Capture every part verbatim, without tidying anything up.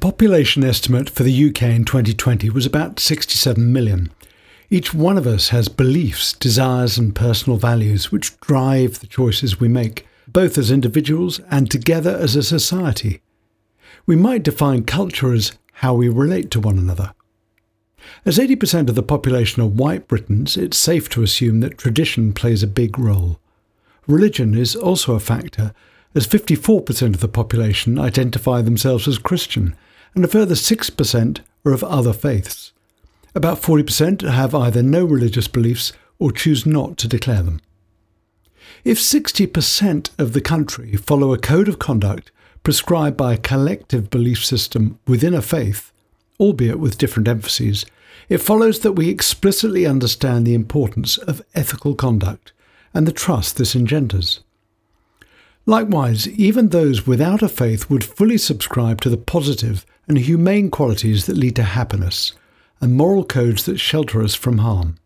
population estimate for the U K in twenty twenty was about sixty-seven million. Each one of us has beliefs, desires and personal values which drive the choices we make, both as individuals and together as a society. We might define culture as how we relate to one another. As eighty percent of the population are white Britons, it's safe to assume that tradition plays a big role. Religion is also a factor, as fifty-four percent of the population identify themselves as Christian, and a further six percent are of other faiths. About forty percent have either no religious beliefs or choose not to declare them. If sixty percent of the country follow a code of conduct prescribed by a collective belief system within a faith, albeit with different emphases, it follows that we explicitly understand the importance of ethical conduct and the trust this engenders. Likewise, even those without a faith would fully subscribe to the positive and humane qualities that lead to happiness, and moral codes that shelter us from harm.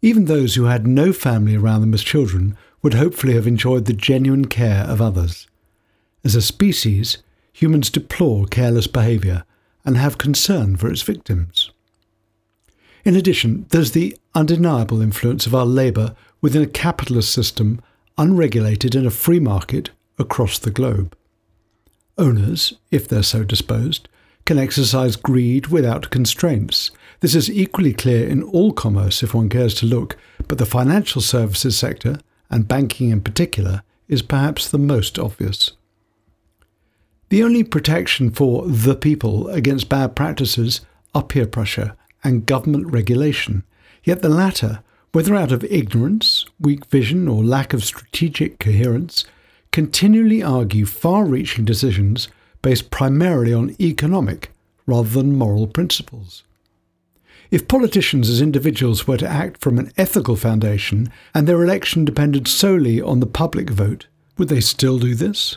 Even those who had no family around them as children would hopefully have enjoyed the genuine care of others. As a species, humans deplore careless behaviour and have concern for its victims. In addition, there's the undeniable influence of our labour within a capitalist system unregulated in a free market across the globe. Owners, if they're so disposed, can exercise greed without constraints. This is equally clear in all commerce if one cares to look, but the financial services sector, and banking in particular, is perhaps the most obvious. The only protection for the people against bad practices are peer pressure and government regulation, yet the latter, whether out of ignorance, weak vision or lack of strategic coherence, continually argue far-reaching decisions based primarily on economic rather than moral principles. If politicians as individuals were to act from an ethical foundation and their election depended solely on the public vote, would they still do this?